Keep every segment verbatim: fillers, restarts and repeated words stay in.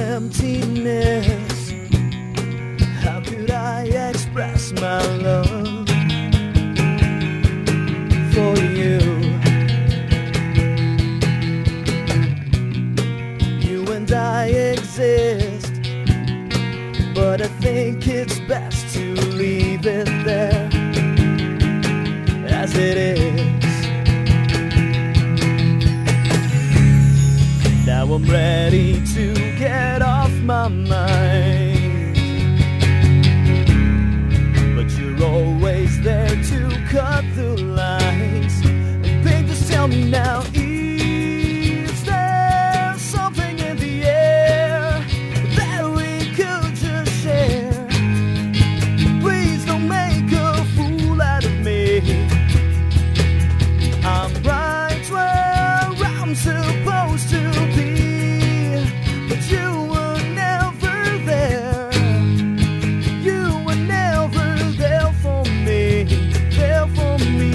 emptiness. How could I express my love for you? You and I exist, but I think it's best to leave it there as it is. Now I'm ready to get off my mind, but you're always there to cut the lines. And they just tell me now, is there something in the air that we could just share? Please don't make a fool out of me. I'm right where I'm supposed to be, but you were never there. You were never there for me, there for me.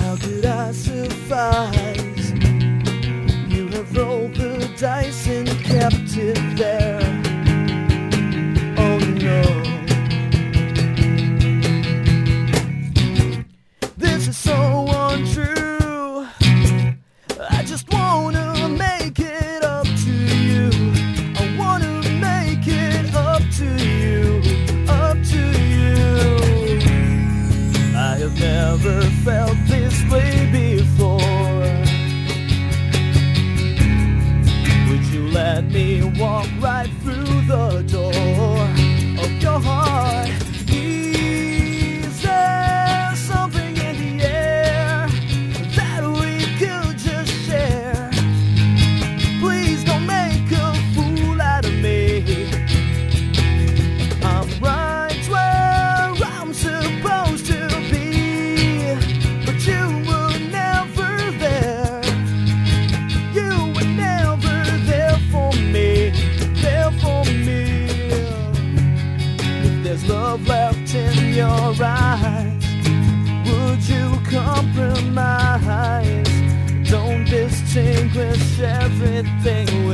How could I survive? You have rolled the dice and kept it there. Oh no, this is so untrue. I just wanna make it up to you. I wanna make it up to you, up to you. I have never felt this way before. Let me walk right through the door of your heart. Is there something in the air that we could just share? Please don't make a fool out of me. I'm right where I'm supposed to be, but you were never there. You were never there for me. If there's love left in your eyes, would you compromise? Don't distinguish everything.